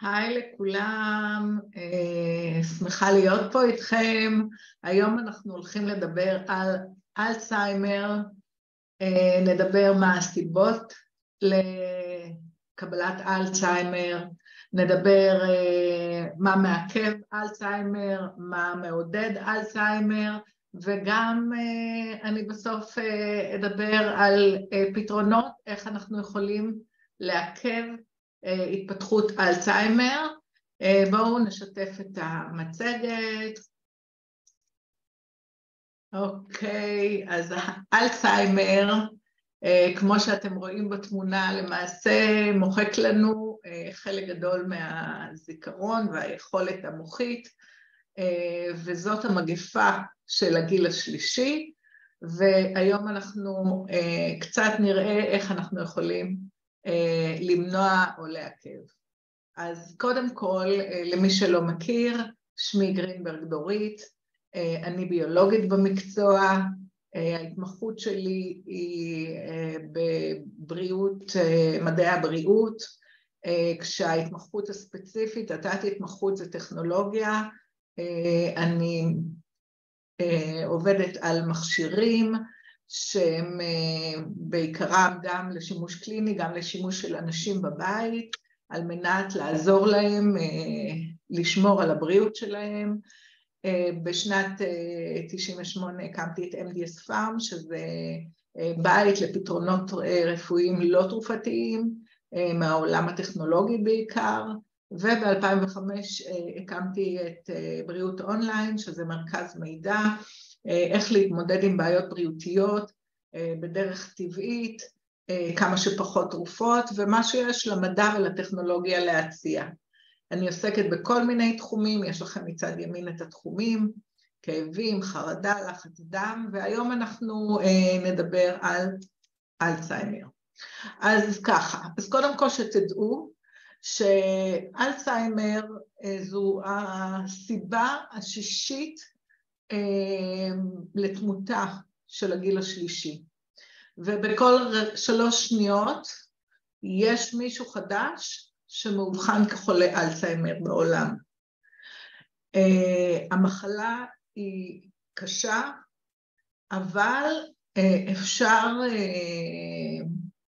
היי לכולם, שמחה להיות פה איתכם. היום אנחנו הולכים לדבר על אלצהיימר, נדבר מה הסיבות לקבלת אלצהיימר, נדבר מה מעכב אלצהיימר, מה מעודד אלצהיימר, וגם אני בסוף אדבר על פתרונות, איך אנחנו יכולים לעכב התפתחות אלצהיימר. בואו נשתף את המצגת. אוקיי, אז אלצהיימר, כמו שאתם רואים בתמונה, למעשה מוחק לנו חלק גדול מהזיכרון והיכולת המוחית, וזאת המגפה של הגיל השלישי, והיום אנחנו קצת נראה איך אנחנו יכולים למנוע או לעכב. אז קודם כל, למי שלא מכיר, שמי גרינברג דורית, אני ביולוגית במקצוע, ההתמחות שלי היא בבריאות, מדעי הבריאות, כשההתמחות הספציפית, התת התמחות זה טכנולוגיה, אני עובדת על מכשירים, שהם בעיקרם גם לשימוש קליני, גם לשימוש של אנשים בבית, על מנת לעזור להם, לשמור על הבריאות שלהם. בשנת 98 הקמתי את MDS Farm, שזה בית לפתרונות רפואיים לא תרופתיים, מהעולם הטכנולוגי בעיקר, וב-2005 הקמתי את בריאות אונליין, שזה מרכז מידע, איך להתמודד עם בעיות בריאותיות בדרך טבעית, כמה שפחות תרופות, ומה שיש למדע ולטכנולוגיה להציע. אני עוסקת בכל מיני תחומים, יש לכם מצד ימין את התחומים, כאבים, חרדה, לחץ דם, והיום אנחנו נדבר על אלצהיימר. אז ככה, אז קודם כל שתדעו, שאלצהיימר זו הסיבה השישית, לתמותה של הגיל השלישי, ובכל 3 שניות יש מישהו חדש שמאובחן כחולה אלצהיימר בעולם. המחלה היא קשה, אבל אפשר,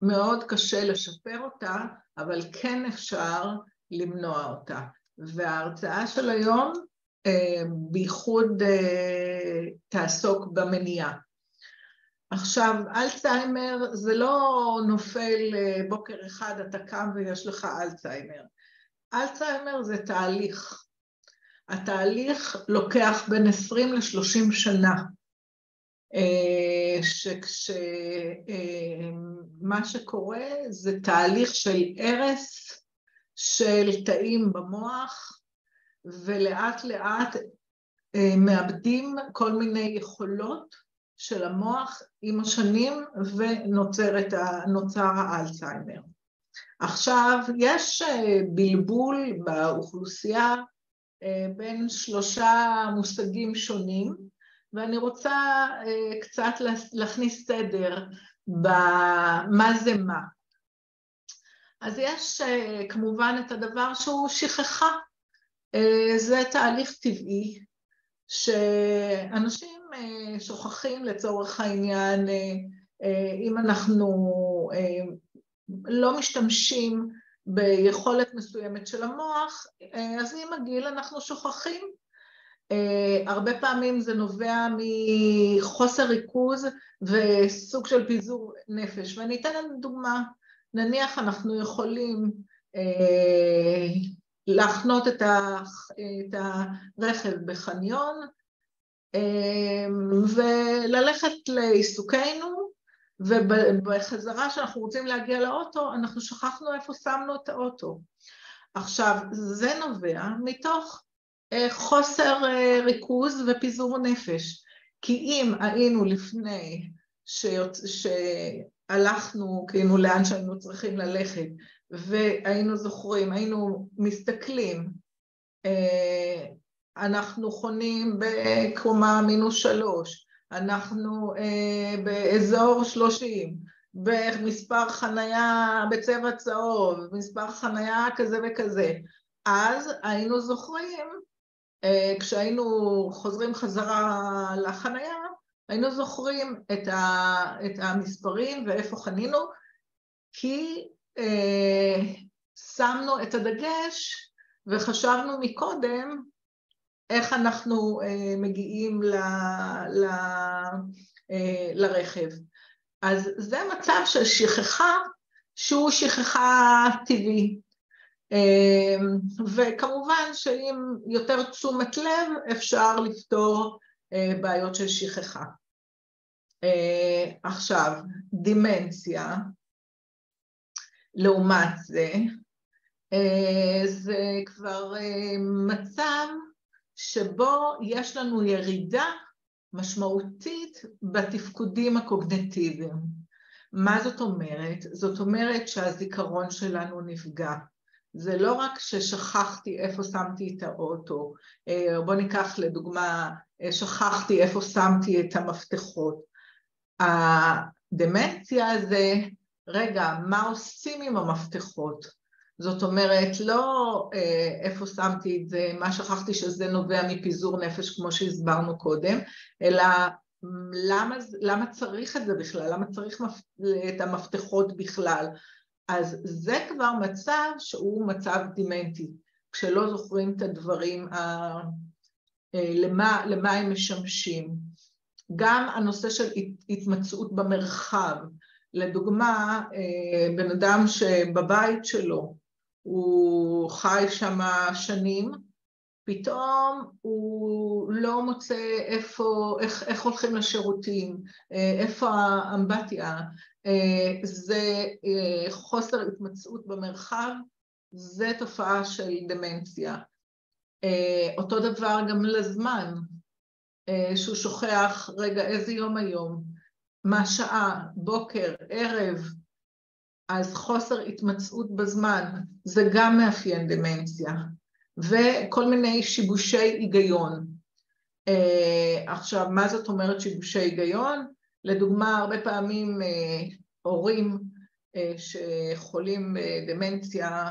מאוד קשה לשפר אותה, אבל כן אפשר למנוע אותה. וההרצאה של היום בייחוד תעסוק במניעה. עכשיו, אלצהיימר זה לא נופל בוקר אחד, אתה קם ויש לך אלצהיימר. אלצהיימר זה תהליך. התהליך לוקח בין 20 ל-30 שנה. מה שקורה זה תהליך של הרס, של תאים במוח, ולאט לאט מאבדים כל מיני יכולות של המוח עם השנים, ונוצר האלצהיימר. עכשיו, יש בלבול באוכלוסייה בין 3 מושגים שונים, ואני רוצה קצת להכניס סדר במה זה מה. אז יש כמובן את הדבר שהוא שכחה, זה תהליך טבעי שאנשים שוכחים. לצורך העניין, אם אנחנו לא משתמשים ביכולת מסוימת של המוח, אז עם הגיל אנחנו שוכחים. הרבה פעמים זה נובע מחוסר ריכוז וסוג של פיזור נפש, ואני אתן לנו דוגמה. נניח אנחנו יכולים להחנות את הרכב בחניון, וללכת לעיסוקנו, ובחזרה שאנחנו רוצים להגיע לאוטו, אנחנו שכחנו איפה שמנו את האוטו. עכשיו, זה נובע מתוך חוסר ריכוז ופיזור נפש, כי אם היינו לפני שהלכנו, כאילו לאן שהיינו צריכים ללכת, והיינו זוכרים, היינו מסתכלים, אנחנו חונים בקומה -3, אנחנו באזור 30, במספר חנייה בצבע צהוב, מספר חנייה כזה וכזה, אז היינו זוכרים, כשהיינו חוזרים חזרה לחניה, היינו זוכרים את המספרים ואיפה חנינו, כי שמנו את הדגש וחשבנו מקודם איך אנחנו מגיעים לרכב. אז זה מצב של שכחה שהוא שכחה טבעי. וכמובן שאם יותר תשומת לב אפשר לפתור בעיות של שכחה. עכשיו, דימנציה, לעומת זה, זה כבר מצב שבו יש לנו ירידה משמעותית בתפקודים הקוגניטיביים. מה זאת אומרת? זאת אומרת שהזיכרון שלנו נפגע. זה לא רק ששכחתי איפה שמתי את האוטו, בוא ניקח לדוגמה, שכחתי איפה שמתי את המפתחות. הדמנציה זה, רגע, מה עושים עם המפתחות? זאת אומרת, לא איפה שמתי את זה, מה שכחתי שזה נובע מפיזור נפש כמו שהסברנו קודם, אלא למה צריך את זה בכלל? למה צריך את המפתחות בכלל? אז זה כבר מצב שהוא מצב דימנטי, כשלא זוכרים את הדברים, למה הם משמשים. גם הנושא של התמצאות במרחב, לדוגמה, בן אדם שבבית שלו הוא חי שם שנים, פתאום הוא לא מוצא איך הולכים לשירותים, איפה האמבטיה, זה חוסר התמצאות במרחב, זה תופעה של דמנציה. אותו דבר גם לזמן, שהוא שוכח, רגע, איזה יום היום, מה שעה, בוקר, ערב, אז חוסר התמצאות בזמן, זה גם מאפיין דמנציה. וכל מיני שיבושי היגיון. עכשיו, מה זאת אומרת שיבושי היגיון? לדוגמה, הרבה פעמים הורים שחולים דמנציה,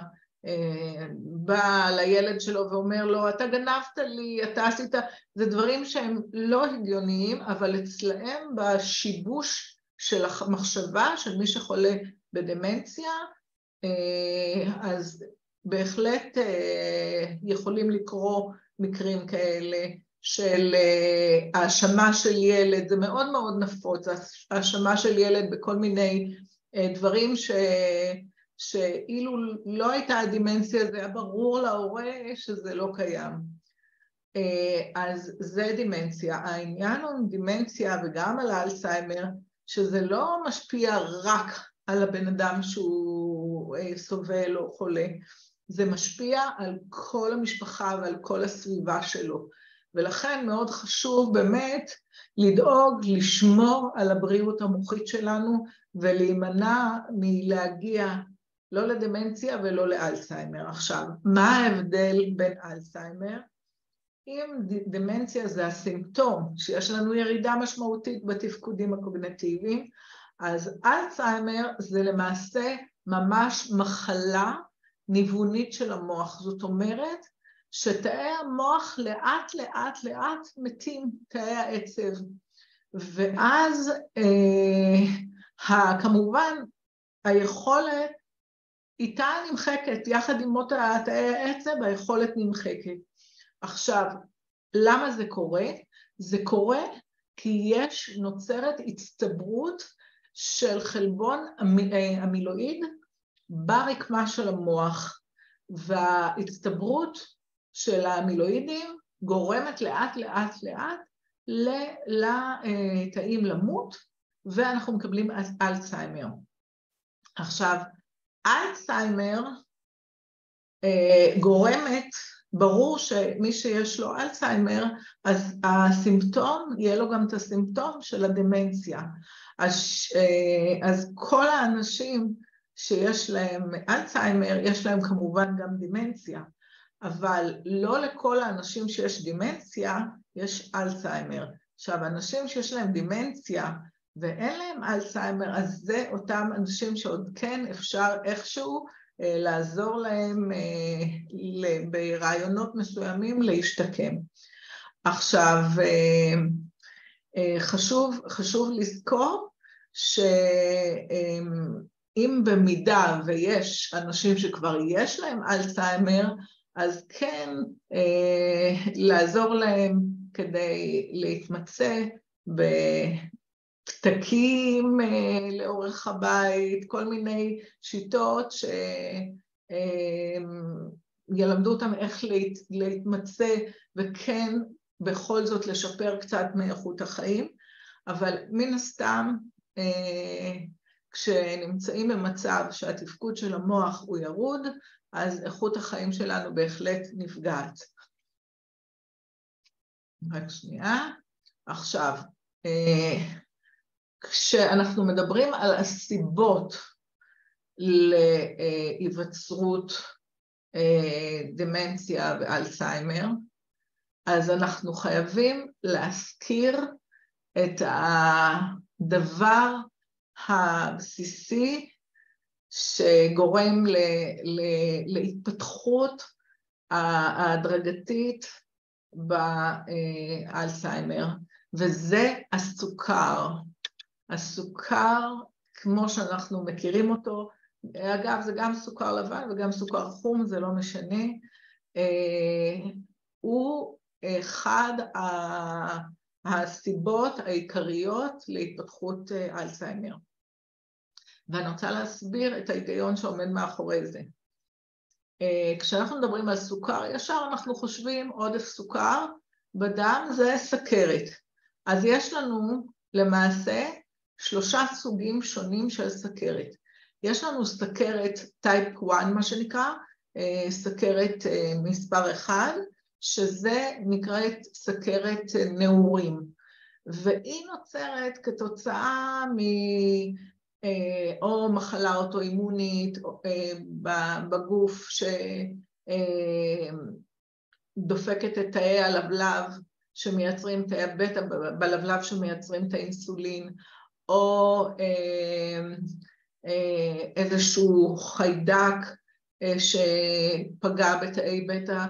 בא לילד שלו ואומר לו, אתה גנבת לי, אתה עשית, זה דברים שהם לא הגיוניים, אבל אצלהם בשיבוש של המחשבה של מי שחולה בדמנציה, אז בהחלט יכולים לקרוא מקרים כאלה של האשמה של ילד, זה מאוד מאוד נפוץ, האשמה של ילד בכל מיני דברים שאילו לא הייתה הדימנציה, זה היה ברור להורה שזה לא קיים. אז זה דימנציה. העניין הוא דימנציה וגם על האלצהיימר, שזה לא משפיע רק על הבן אדם שהוא סובל או חולה, זה משפיע על כל המשפחה ועל כל הסביבה שלו. ולכן מאוד חשוב באמת לדאוג, לשמור על הבריאות המוחית שלנו, ולהימנע מלהגיע לא לדמנציה ולא לאלצהיימר. עכשיו, מה ההבדל בין אלצהיימר? אם דמנציה זה הסימפטום, שיש לנו ירידה משמעותית בתפקודים הקוגניטיביים, אז אלצהיימר זה למעשה ממש מחלה ניוונית של המוח. זאת אומרת, שתאי המוח לאט לאט לאט מתים, תאי העצב, ואז כמובן היכולת איתה נמחקת, יחד עם אותה תאי העצב היכולת נמחקת. עכשיו, למה זה קורה? זה קורה כי נוצרת הצטברות של חלבון המילואיד ברקמה של המוח, וההצטברות של המילואידים גורמת לאט לאט לאט לתאים למות, ואנחנו מקבלים אלצהיימר. עכשיו, אלצהיימר גורמת, ברור שמי שיש לו אלצהיימר, אז הסימפטום, יהיה לו גם את הסימפטום של הדמנציה. אז כל האנשים שיש להם אלצהיימר, יש להם כמובן גם דמנציה. אבל לא לכל האנשים שיש דמנציה, יש אלצהיימר. עכשיו, אנשים שיש להם דמנציה ואין להם אלצהיימר, אז זה אותם אנשים שעוד כן אפשר איכשהו לעזור להם ברעיונות מסוימים להשתקם. עכשיו, חשוב לזכור שאם במידה ויש אנשים שכבר יש להם אלצהיימר, אז כן לעזור להם כדי להתמצא בפתקים לאורך הבית, כל מיני שיטות שילמדו אותם איך להתמצא וכן בכל זאת לשפר קצת מאיכות החיים, אבל מן הסתם כשנמצאים במצב שהתפקוד של המוח הוא ירוד, אז איכות החיים שלנו בהחלט נפגעת. רק שנייה. עכשיו, כשאנחנו מדברים על הסיבות להיווצרות דמנציה ואלצהיימר, אז אנחנו חייבים להזכיר את הדבר הבסיסי שגורם להתפתחות ההדרגתית באלצהיימר, וזה הסוכר. הסוכר, כמו שאנחנו מכירים אותו, אגב, זה גם סוכר לבן וגם סוכר חום, זה לא משנה, הוא אחד הסיבות העיקריות להתפתחות אלצהיימר. ואני רוצה להסביר את ההיגיון שעומד מאחורי זה. כשאנחנו מדברים על סוכר ישר, אנחנו חושבים עודף סוכר בדם זה סוכרת. אז יש לנו למעשה שלושה סוגים שונים של סוכרת. יש לנו סוכרת טייפ 1, מה שנקרא, סוכרת מספר 1, שזה נקראת סוכרת נעורים, והיא נוצרת כתוצאה או מחלה אוטואימונית בגוף שדופקת את תאי הלבלב שמייצרים תאי הבטא בלבלב שמייצרים את האינסולין, או איזשהו חיידק שפגע בתאי בטא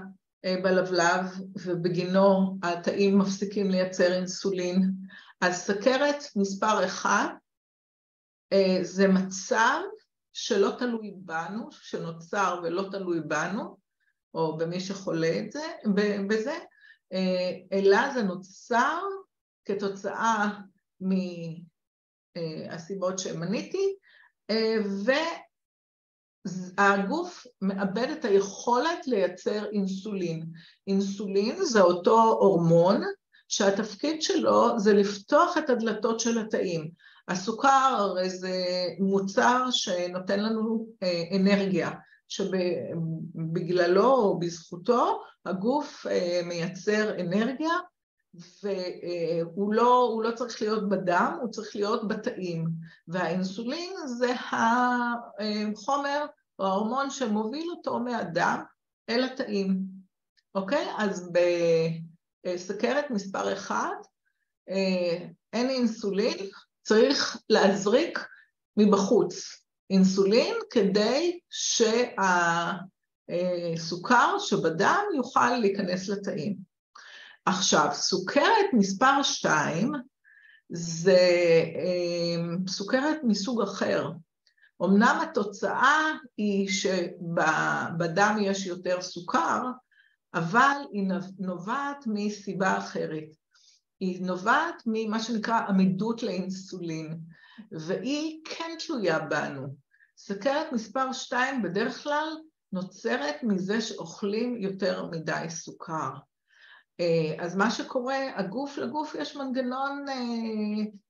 בלבלב ובגינו התאים מפסיקים לייצר אינסולין. אז סוכרת מספר 1 זה מצב שלא תלוי בנו, שנוצר ולא תלוי בנו או במי שחולה את זה בזה, אלא זה נוצר כתוצאה מהסיבות שמניתי, והגוף מאבד את היכולת לייצר אינסולין. אינסולין זה אותו הורמון שהתפקיד שלו זה לפתוח את הדלתות של התאים. הסוכר זה מוצר שנותן לנו אנרגיה, שבגללו או בזכותו הגוף מייצר אנרגיה, והוא לא צריך להיות בדם, הוא צריך להיות בתאים. והאינסולין זה החומר או ההורמון שמוביל אותו מהדם אל התאים. אוקיי? אז בסוכרת מספר 1, אין אינסולין, צריך להזריק מבחוץ אינסולין כדי שהסוכר שבדם יוכל להיכנס לתאים. עכשיו, סוכרת מספר 2 זה סוכרת מסוג אחר. אמנם התוצאה היא שבדם יש יותר סוכר, אבל היא נובעת מסיבה אחרת. היא נובעת ממה שנקרא עמידות לאינסולין, והיא כן תלויה בנו. סוכרת מספר 2 בדרך כלל נוצרת מזה שאוכלים יותר מדי סוכר. אז מה שקורה, לגוף יש מנגנון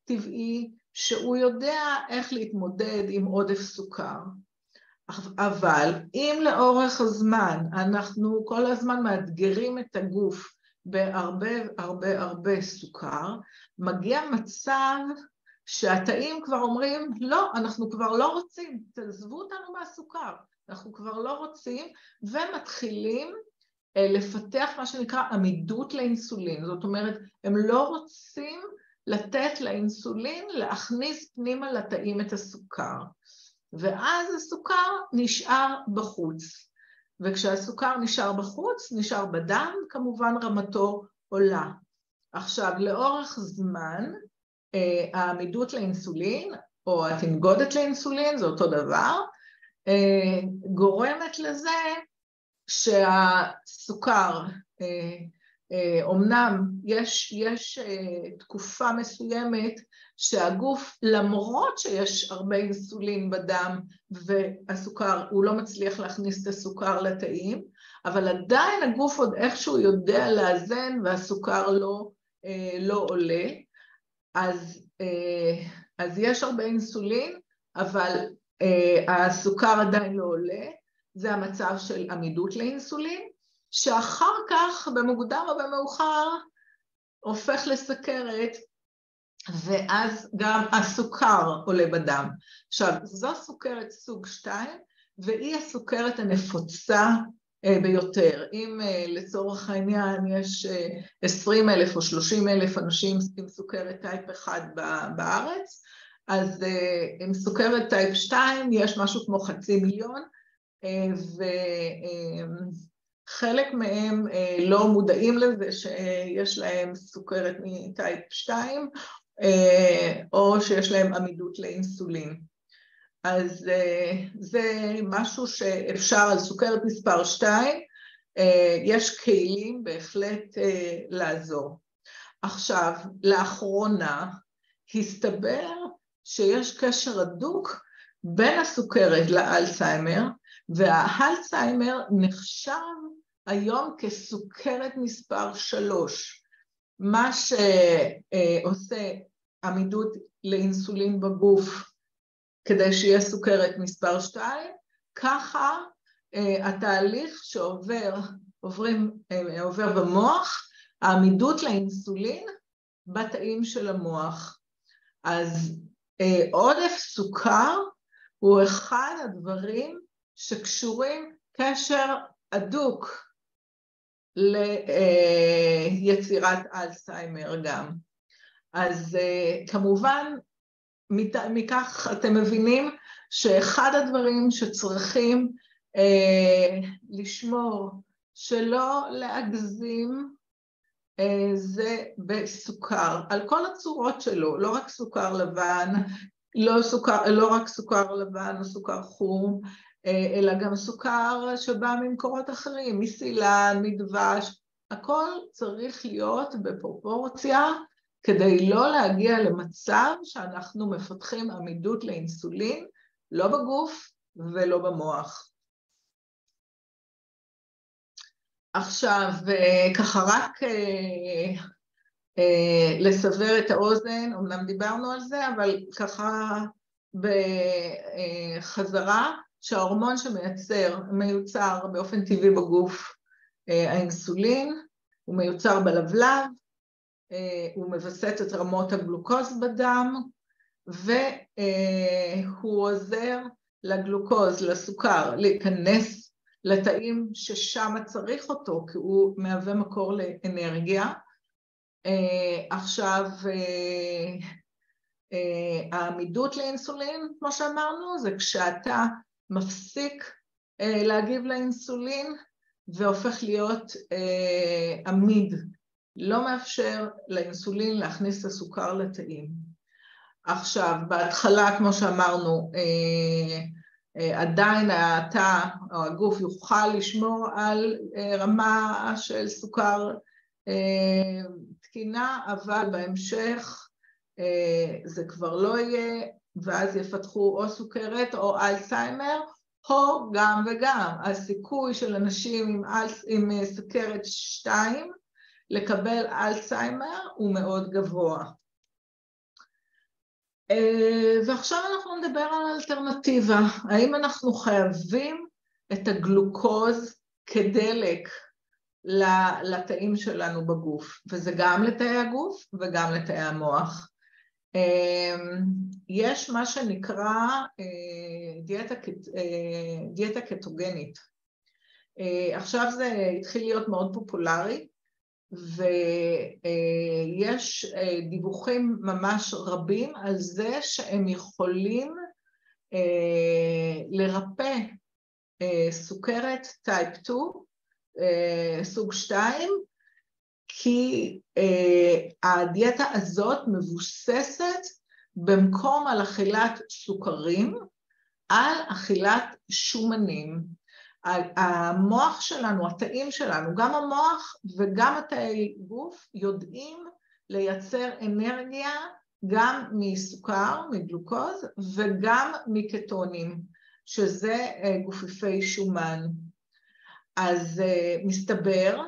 טבעי שהוא יודע איך להתמודד עם עודף סוכר. אבל אם לאורך הזמן אנחנו כל הזמן מאתגרים את הגוף בהרבה הרבה הרבה סוכר, מגיע מצב שהתאים כבר אומרים, לא, אנחנו כבר לא רוצים, תעזבו אותנו מהסוכר, אנחנו כבר לא רוצים, ומתחילים לפתח מה שנקרא עמידות לאינסולין. זאת אומרת, הם לא רוצים לתת לאינסולין להכניס פנימה לתאים את הסוכר. ואז הסוכר נשאר בחוץ. וכשהסוכר נשאר בחוץ, נשאר בדם, כמובן רמתו עולה. עכשיו, לאורך זמן, העמידות לאינסולין, או התנגודת לאינסולין, זה אותו דבר, גורמת לזה שהסוכר, אומנם יש תקופה מסוימת שהגוף, למרות שיש הרבה אינסולין בדם והסוכר, הוא לא מצליח להכניס את הסוכר לתאים, אבל עדיין הגוף עוד איכשהו יודע לאזן והסוכר לא עולה. אז יש הרבה אינסולין, אבל הסוכר עדיין לא עולה. זה המצב של עמידות לאינסולין, שאחר כך במוקדם או במאוחר הופך לסוכרת, ואז גם הסוכר עולה בדם. עכשיו, זו סוכרת סוג 2, והיא הסוכרת הנפוצה ביותר. אם לצורך העניין יש 20,000 או 30,000 אנשים עם סוכרת טייפ 1 בארץ, אז עם סוכרת טייפ 2 יש משהו כמו 500,000, וחלק מהם לא מודעים לזה שיש להם סוכרת מטייפ 2, או שיש להם עמידות לאינסולין. אז זה משהו שאפשר על סוכרת מספר 2, יש כלים בהחלט לעזור. עכשיו, לאחרונה הסתבר שיש קשר הדוק בין הסוכרת לאלצהיימר, והאלצהיימר נחשב היום כסוכרת מספר 3, מה שעושה עמידות לאינסולין בגוף, כדי שיהיה סוכרת מספר 2, ככה התהליך שעובר במוח, העמידות לאינסולין בתאים של המוח. אז עודף סוכר הוא אחד הדברים שקשורים קשר הדוק ליצירת אלצהיימר גם. אז כמובן, מכך אתם מבינים שאחד הדברים שצריכים לשמור שלא להגזים זה בסוכר, על כל הצורות שלו, לא רק סוכר לבן, או סוכר חום, אלא גם סוכר שבא ממקורות אחרים, מסילן, מדבש, הכל צריך להיות בפרופורציה, כדי לא להגיע למצב שאנחנו מפתחים עמידות לאינסולין, לא בגוף ולא במוח. עכשיו, ככה רק לסבר את האוזן, אמנם דיברנו על זה, אבל ככה בחזרה, שההורמון שמיוצר באופן טבעי בגוף, האינסולין, הוא מיוצר בלבלב, הוא מבסס את רמות הגלוקוז בדם, והוא עוזר לגלוקוז, לסוכר, להיכנס לתאים ששם צריך אותו, כי הוא מהווה מקור לאנרגיה. עכשיו, העמידות לאינסולין, כמו שאמרנו, זה כשאתה מפסיק להגיב לאינסולין, והופך להיות עמיד, לא מאפשר לאינסולין להכניס את הסוכר לתאים. עכשיו, בהתחלה, כמו שאמרנו, עדיין התא או הגוף יוכל לשמור על רמה של סוכר תקינה, אבל בהמשך זה כבר לא יהיה, ואז יפתחו או סוכרת או אלצהיימר, או גם וגם. הסיכוי של אנשים עם סוכרת 2, לקבל אלצהיימר הוא מאוד גבוה. ועכשיו אנחנו נדבר על אלטרנטיבה. האם אנחנו חייבים את הגלוקוז כדלק לתאים שלנו בגוף? וזה גם לתאי הגוף וגם לתאי המוח. יש מה שנקרא דיאטה קטוגנית. עכשיו זה התחיל להיות מאוד פופולרי, ויש דיווחים ממש רבים על זה שהם יכולים לרפא סוכרת טייפ 2, סוג 2, כי הדיאטה הזאת מבוססת במקום על אכילת סוכרים, על אכילת שומנים. המוח שלנו, התאים שלנו, גם המוח וגם התאי גוף יודעים לייצר אנרגיה גם מסוכר, מגלוקוז, וגם מקטונים, שזה גופיפי שומן. אז מסתבר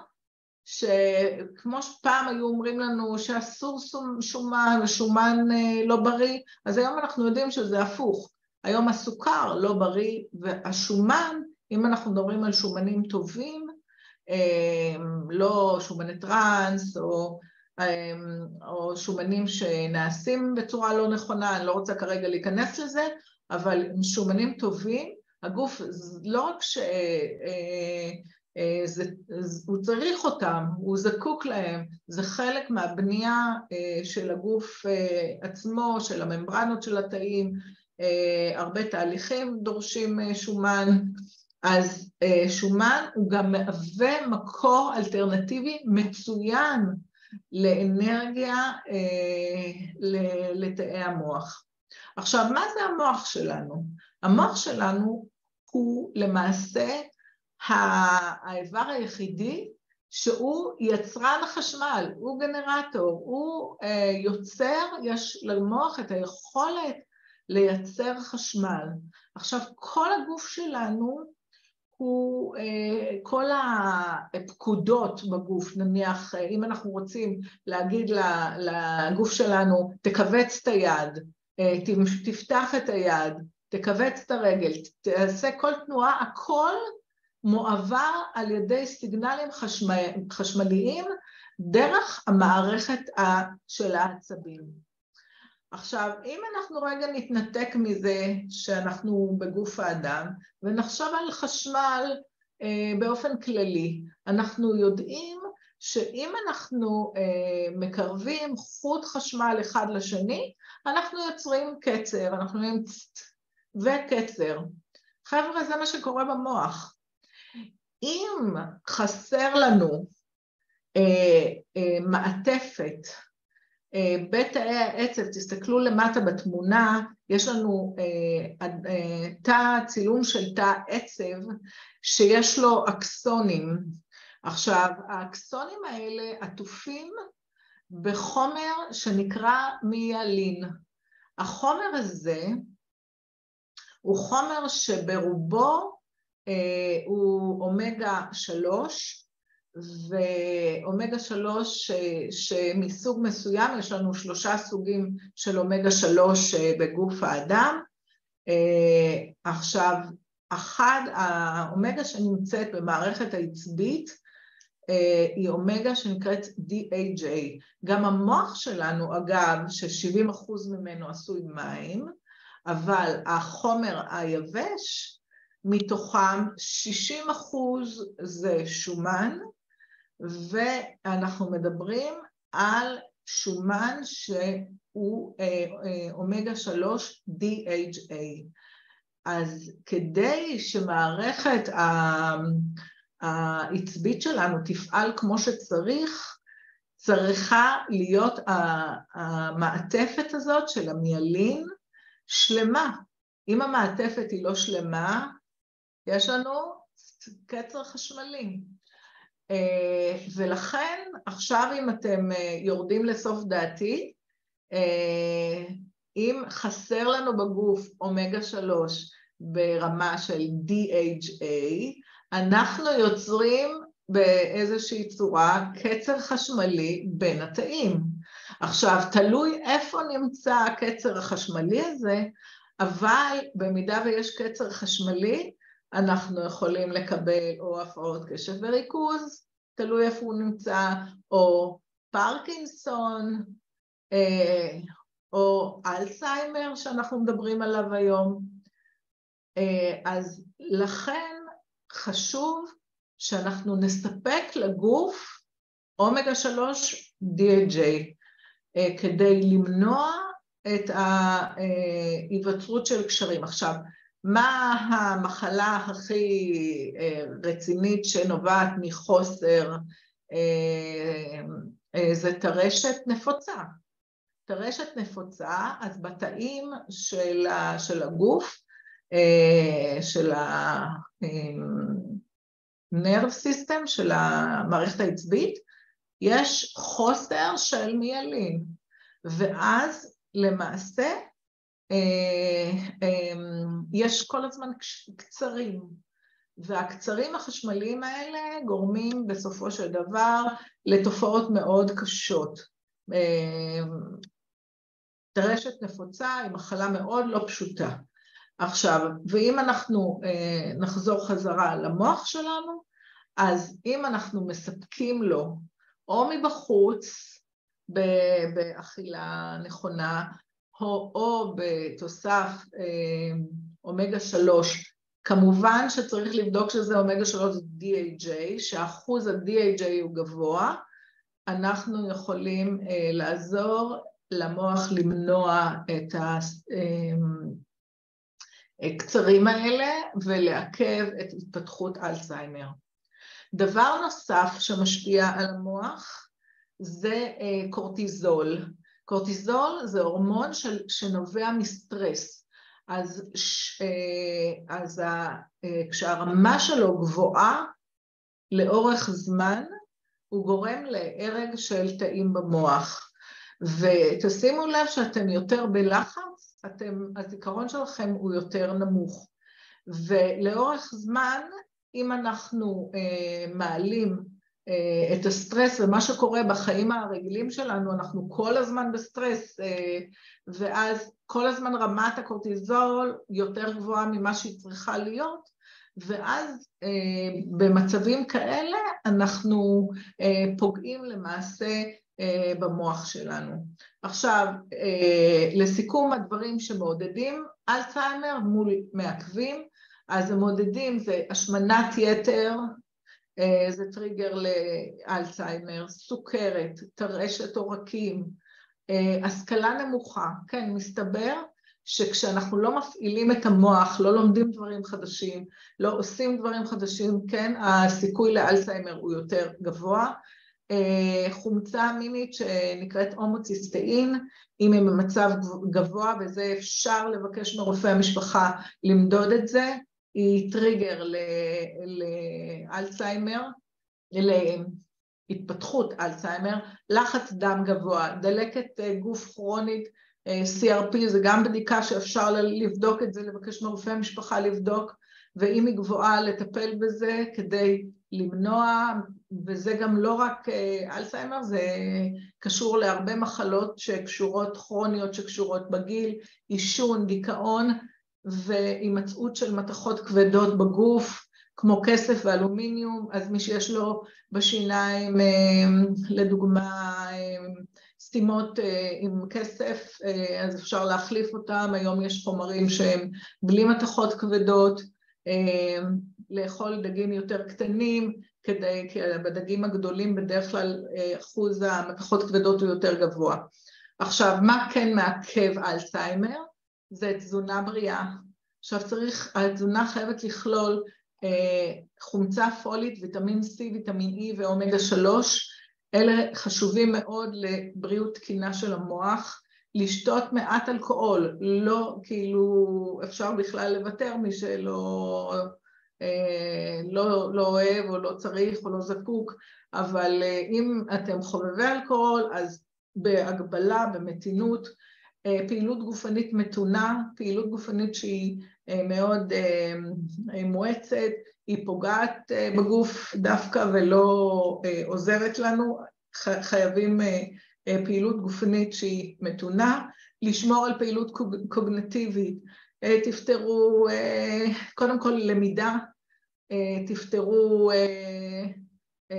שכמו שפעם היו אומרים לנו שאסור שומן, שומן לא בריא, אז היום אנחנו יודעים שזה הפוך. היום הסוכר לא בריא, והשומן, אם אנחנו מדברים על שומנים טובים, לא שומני טרנס או שומנים שנעשים בצורה לא נכונה, אני לא רוצה כרגע להיכנס לזה, אבל שומנים טובים, הגוף לא רק הוא צריך אותם, הוא זקוק להם, זה חלק מהבנייה של הגוף עצמו, של הממברנות של התאים, הרבה תהליכים דורשים שומן, אז שומן הוא גם מהווה מקור אלטרנטיבי מצוין לאנרגיה לתאי המוח. עכשיו, מה זה המוח שלנו? המוח שלנו הוא למעשה האיבר היחידי שהוא יצרן החשמל, הוא גנרטור, הוא יוצר, יש למוח את היכולת לייצר חשמל. עכשיו, כל הגוף שלנו, כל הפקודות בגוף, נניח, אם אנחנו רוצים להגיד לגוף שלנו, תכווץ את היד, תפתח את היד, תכווץ את הרגל, תעשה כל תנועה, הכל מועבר על ידי סיגנלים חשמליים דרך המערכת של העצבים. עכשיו, אם אנחנו רגע נתנתק מזה שאנחנו בגוף האדם, ונחשב על חשמל באופן כללי, אנחנו יודעים שאם אנחנו מקרבים חוט חשמל אחד לשני, אנחנו יוצרים קצר, אנחנו יודעים וקצר. חבר'ה, זה מה שקורה במוח. אם חסר לנו מעטפת, בתאי העצב, תסתכלו למטה בתמונה, יש לנו תא, צילום של תא עצב שיש לו אקסונים. עכשיו, האקסונים האלה עטופים בחומר שנקרא מיאלין. החומר הזה הוא חומר שברובו הוא אומגה 3, ואומגה 3 שמסוג מסוים, יש לנו 3 סוגים של אומגה 3 בגוף האדם. עכשיו, אחד, האומגה שנמצאת במערכת העצבית, היא אומגה שנקראת DHA. גם המוח שלנו, אגב, ש70% ממנו עשוי מים, אבל החומר היבש, מתוכם 60% זה שומן, ואנחנו מדברים על שומן שהוא אומגה 3 DHA. אז כדי שמערכת העצבית שלנו תפעל כמו שצריך, צריכה להיות המעטפת הזאת של המיאלין שלמה. אם המעטפת היא לא שלמה, יש לנו קצר חשמלי. ולכן עכשיו אם אתם יורדים לסוף דעתי, אם חסר לנו בגוף אומגה 3 ברמה של DHA, אנחנו יוצרים באיזושהי צורה קצר חשמלי בין התאים. עכשיו, תלוי איפה נמצא הקצר החשמלי הזה, אבל במידה ויש קצר חשמלי, אנחנו יכולים לקבל או הפרעות קשב וריכוז, תלוי איפה הוא נמצא, או פרקינסון, או אלצהיימר שאנחנו מדברים עליו היום. אז לכן חשוב שאנחנו נספק לגוף אומגה 3 DHA, כדי למנוע את ההיווצרות של קשרים. עכשיו, מה המחלה הכי רצינית שנובעת מחוסר, זה טרשת נפוצה. טרשת נפוצה, אז בתאים של הגוף, של הנרב סיסטם, של המערכת העצבית, יש חוסר של מיילין, ואז למעשה יש כל הזמן קצרים, והקצרים החשמליים האלה גורמים בסופו של דבר לתופעות מאוד קשות. טרשת נפוצה היא מחלה מאוד לא פשוטה. עכשיו, ואם אנחנו נחזור חזרה למוח שלנו, אז אם אנחנו מספקים לו או מבחוץ באכילה נכונה, או בתוסף אומגה 3, כמובן שצריך לבדוק שזה אומגה 3 DHA, שאחוז ה-DHA הוא גבוה, אנחנו יכולים לעזור למוח למנוע את הקצרים האלה ולעכב את התפתחות אלצהיימר. דבר נוסף שמשפיע על המוח זה קורטיזול. קורטיזול זה הורמון שנובע מסטרס. אז כשהרמה שלו גבוהה לאורך זמן, הוא גורם להרג של תאים במוח. ותשימו לב שאתם יותר בלחץ, הזיכרון שלכם הוא יותר נמוך. ולאורך זמן, אם אנחנו מעלים את הסטרס ומה שקורה בחיים הרגילים שלנו, אנחנו כל הזמן בסטרס, ואז כל הזמן רמת הקורטיזול יותר גבוהה ממה שהיא צריכה להיות, ואז במצבים כאלה אנחנו פוגעים למעשה במוח שלנו. עכשיו, לסיכום הדברים שמעודדים אלצהיימר מול מעכבים, אז המעודדים זה השמנת יתר, זה טריגר לאלצהיימר, סוכרת, טרשת עורקים, השכלה נמוכה. כן, מסתבר שכשאנחנו לא מפעילים את המוח, לא לומדים דברים חדשים, לא עושים דברים חדשים, כן, הסיכוי לאלצהיימר הוא יותר גבוה. חומצה מינית שנקראת הומוציסטיין, אם היא במצב גבוה, וזה אפשר לבקש מרופא המשפחה למדוד את זה, היא טריגר לאלצהיימר, להתפתחות אלצהיימר. לחץ דם גבוה, דלקת גוף כרונית, CRP, זה גם בדיקה שאפשר לבדוק את זה, לבקש מרופא משפחה לבדוק, ואם היא גבוהה לטפל בזה כדי למנוע, וזה גם לא רק אלצהיימר, זה קשור להרבה מחלות שקשורות כרוניות, שקשורות בגיל, עישון, דיכאון, והימצאות של מתכות כבדות בגוף, כמו כסף ואלומיניום. אז מי שיש לו בשיניים, לדוגמה, סתימות עם כסף, אז אפשר להחליף אותם. היום יש חומרים שהם בלי מתכות כבדות, לאכול דגים יותר קטנים, כי בדגים הגדולים בדרך כלל אחוז המתכות כבדות הוא יותר גבוה. עכשיו, מה כן מעכב אלצהיימר? זה תזונה בריאה. עכשיו צריך, התזונה חייבת לכלול חומצה פולית, ויטמין C, ויטמין E ואומגה 3, אלה חשובים מאוד לבריאות תקינה של המוח. לשתות מעט אלכוהול, לא כאילו אפשר בכלל לוותר, מי שלא לא אוהב או לא צריך או לא זקוק, אבל אם אתם חובבי אלכוהול, אז בהגבלה, במתינות. פעילות גופנית מתונה, פעילות גופנית שהיא מאוד מואצת, היא פוגעת בגוף דווקא ולא עוזרת לנו, חייבים פעילות גופנית שהיא מתונה, לשמור על פעילות קוגניטיבית, תפתרו קודם כל למידה, תפתרו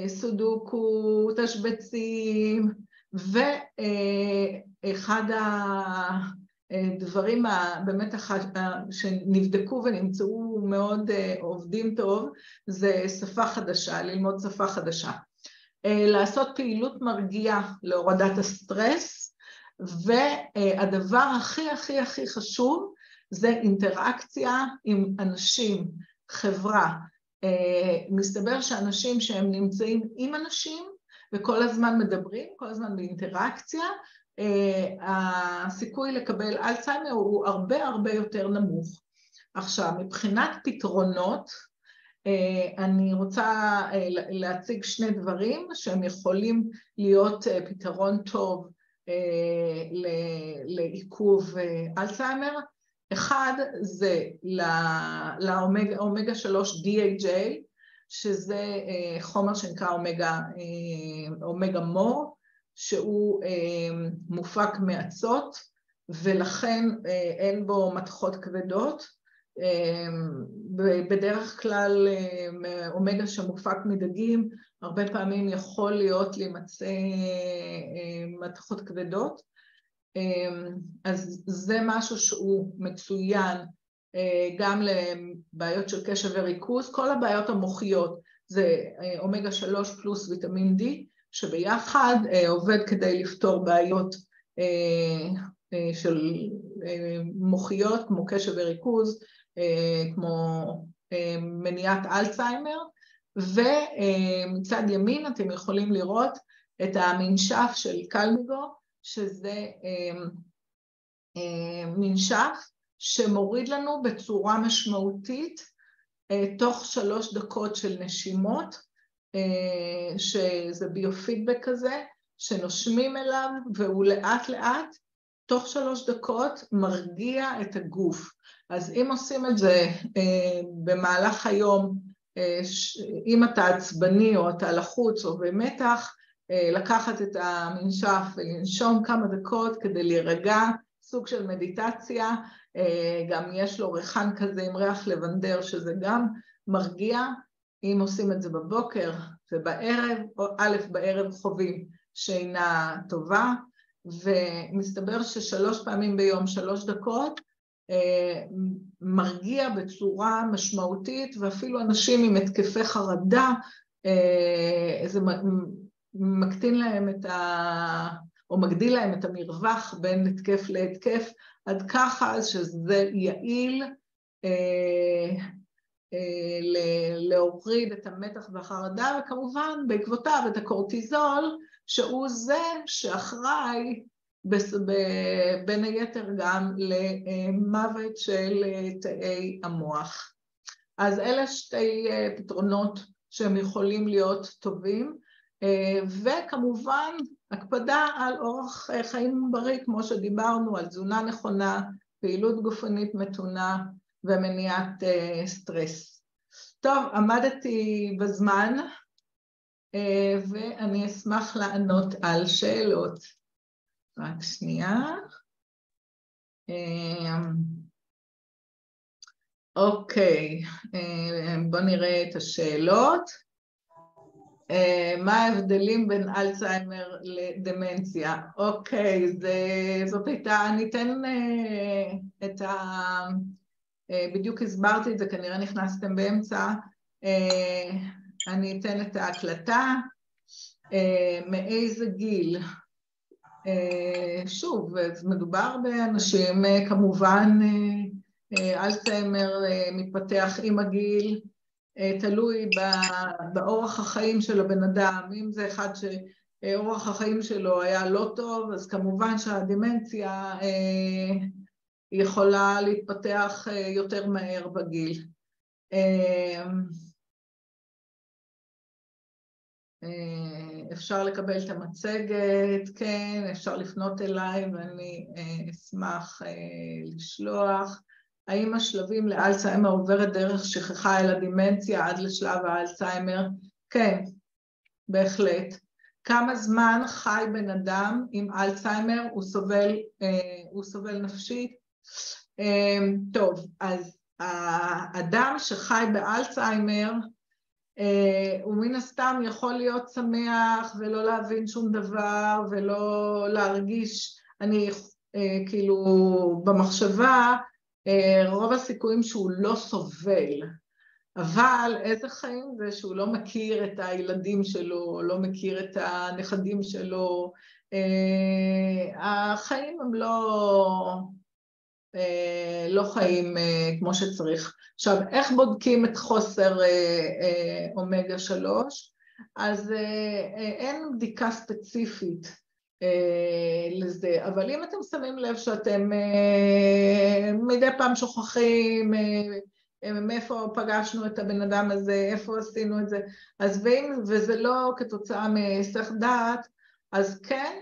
סודוקו, תשבצים, ואחד הדברים באמת שנבדקו ונמצאו מאוד עובדים טוב, זה שפה חדשה, ללמוד שפה חדשה. לעשות פעילות מרגיעה להורדת הסטרס, והדבר הכי הכי הכי חשוב זה אינטראקציה עם אנשים, חברה. מסתבר שאנשים שהם נמצאים עם אנשים וכל הזמן מדברים, כל הזמן באינטראקציה, הסיכוי לקבל אלצהיימר הוא הרבה הרבה יותר נמוך. עכשיו, מבחינת פתרונות, אני רוצה להציג שני דברים שהם יכולים להיות פתרון טוב לעיכוב אלצהיימר. אחד זה לאומגה 3 DHA, שזה חומר שנקרא אומגה מור, שהוא מופק מאצות, ולכן אין בו מתכות כבדות. בדרך כלל אומגה שמופק מדגים, הרבה פעמים יכול להיות להימצא מתכות כבדות, אז זה משהו שהוא מצוין גם לבעיות של קשב וריכוז. כל הבעיות המוחיות זה אומגה 3 פלוס ויטמין D, שביחד עובד כדי לפתור בעיות של מוחיות כמו קשב וריכוז, כמו מניעת אלצהיימר. ומצד ימין אתם יכולים לראות את המנשף של קלמיגו, שזה מנשף שמוריד לנו בצורה משמעותית תוך 3 דקות של נשימות, שזה ביופידבק כזה שנושמים אליו, והוא לאט לאט תוך 3 דקות מרגיע את הגוף. אז אם עושים את זה במהלך היום, אם אתה עצבני או אתה לחוץ או במתח, לקחת את המנשף ולנשום כמה דקות כדי להירגע, סוג של מדיטציה. גם יש לו ריחן כזה עם ריח לבנדר, שזה גם מרגיע. אם עושים את זה בבוקר ובערב, או א' בערב חווים שינה טובה, ומסתבר ש3 פעמים ביום 3 דקות, מרגיע בצורה משמעותית, ואפילו אנשים עם התקפי חרדה, זה מקטין להם או מגדיל להם את המרווח בין התקף להתקף, עד ככה שזה יעיל להוריד את המתח והחרדה, וכמובן בעקבותיו את הקורטיזול, שהוא זה שאחראי בין היתר גם למוות של תאי המוח. אז אלה שתי פתרונות שהם יכולים להיות טובים, וכמובן הקפדה על אורח חיים בריא, כמו שדיברנו, על תזונה נכונה, פעילות גופנית מתונה ומניעת סטרס. טוב, עמדתי בזמן, ואני אשמח לענות על שאלות. רק שנייה. אוקיי, בואו נראה את השאלות. מה ההבדלים בין אלצהיימר לדמנציה? אוקיי, זאת הייתה, אני אתן את ה... בדיוק הסברתי את זה, כנראה נכנסתם באמצע. אני אתן את ההקלטה. מאיזה גיל? שוב, מדובר באנשים, כמובן, אלצהיימר מתפתח עם הגיל, תלוי באורח החיים של הבן אדם. אם זה אחד שאורח החיים שלו היה לא טוב, אז כמובן שהדמנציה יכולה להתפתח יותר מהר בגיל. אפשר לקבל את המצגת, כן, אפשר לפנות אליי ואני אשמח לשלוח. האם השלבים לאלצהיימר עוברת דרך שכחה אל הדמנציה עד לשלב האלצהיימר? כן, בהחלט. כמה זמן חי בן אדם עם אלצהיימר? הוא סובל נפשית? טוב, אז האדם שחי באלצהיימר, הוא מן הסתם יכול להיות שמח ולא להבין שום דבר ולא להרגיש, אני כאילו במחשבה, רוב הסיכויים שהוא לא סובל, אבל איזה חיים זה שהוא לא מכיר את הילדים שלו, לא מכיר את הנכדים שלו, החיים הם לא חיים כמו שצריך. עכשיו, איך בודקים את חוסר אומגה 3? אז אין בדיקה ספציפית לזה, אבל אם אתם שמים לב שאתם מדי פעם שוכחים מאיפה פגשנו את הבן אדם הזה, איפה עשינו את זה, אז ואם וזה לא כתוצאה מסך דעת, אז כן,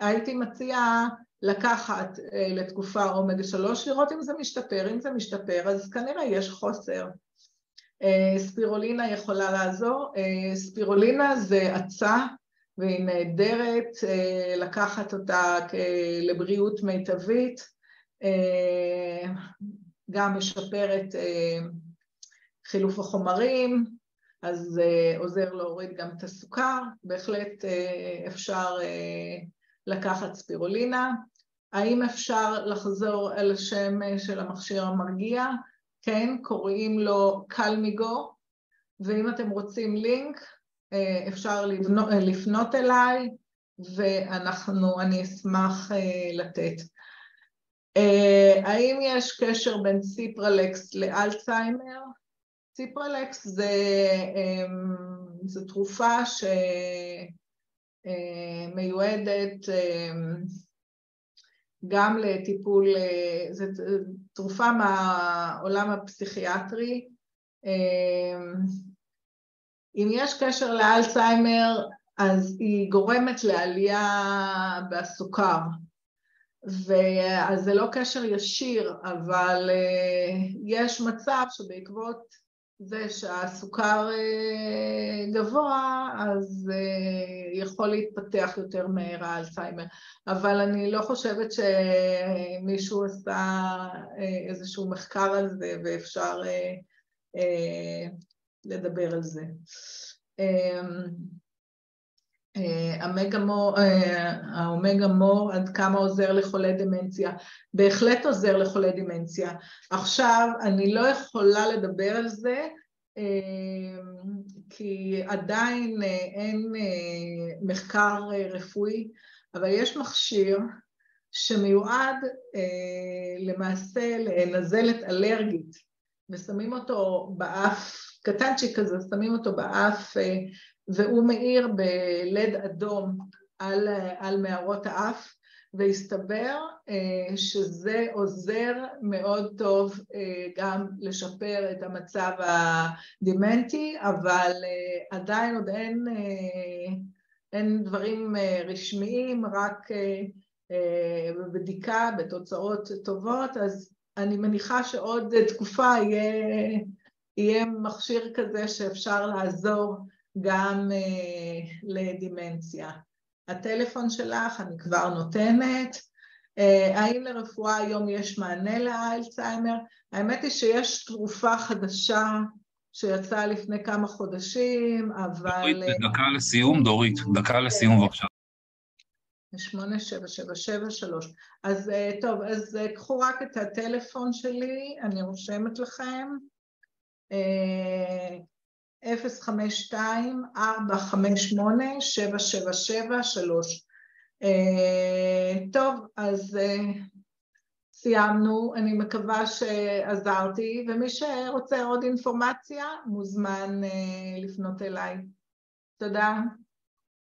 הייתי מציעה לקחת לתקופה אומגה 3, לראות אם זה משתפר, אם זה משתפר, אז כנראה יש חוסר. ספירולינה יכולה לעזור, ספירולינה זה עצה, והיא נהדרת, לקחת אותה לבריאות מיטבית, גם משפרת חילוף החומרים, אז עוזר להוריד גם את הסוכר, בהחלט אפשר לקחת ספירולינה. האם אפשר לחזור אל השם של המכשיר המרגיע? כן, קוראים לו קלמיגו, ואם אתם רוצים לינק, אפשר לפנות אליי, ואני אשמח לתת. האם יש קשר בין ציפרלקס לאלצהיימר? ציפרלקס זה תרופה שמיועדת גם לטיפול, זה תרופה מהעולם הפסיכיאטרי. אם יש קשר לאלצהיימר, אז היא גורמת לעלייה בסוכר, ואז זה לא קשר ישיר, אבל יש מצב שבעקבות זה שהסוכר גבוה, אז יכול להתפתח יותר מהר האלצהיימר. אבל אני לא חושבת שמישהו עשה איזשהו מחקר על זה, ואפשר לדבר על זה. האומגה מור, עד כמה עוזר לחולי דמנציה? בהחלט עוזר לחולי דמנציה. עכשיו, אני לא יכולה לדבר על זה, כי עדיין אין מחקר רפואי, אבל יש מכשיר שמיועד למעשה לנזלת אלרגית, ושמים אותו באף, קטנצ'יק כזה, שמים אותו באף, והוא מאיר בלד אדום על מערות האף, והסתבר שזה עוזר מאוד טוב גם לשפר את המצב הדמנטי, אבל עדיין עוד אין דברים רשמיים, רק בבדיקה, בתוצאות טובות, אז אני מניחה שעוד תקופה יהיה מכשיר כזה שאפשר לעזור גם לדמנציה. הטלפון שלך אני כבר נותנת. האם לרפואה היום יש מענה לאלצהיימר? האמת היא שיש תרופה חדשה שיצאה לפני כמה חודשים, אבל... דורית, דקה לסיום, דורית, דקה לסיום בבקשה. 87773. אז טוב, אז קחו רק את הטלפון שלי, אני רושמת לכם. 052-458-7773. טוב, אז סיימנו, אני מקווה שעזרתי, ומי שרוצה עוד אינפורמציה מוזמן לפנות אליי. תודה.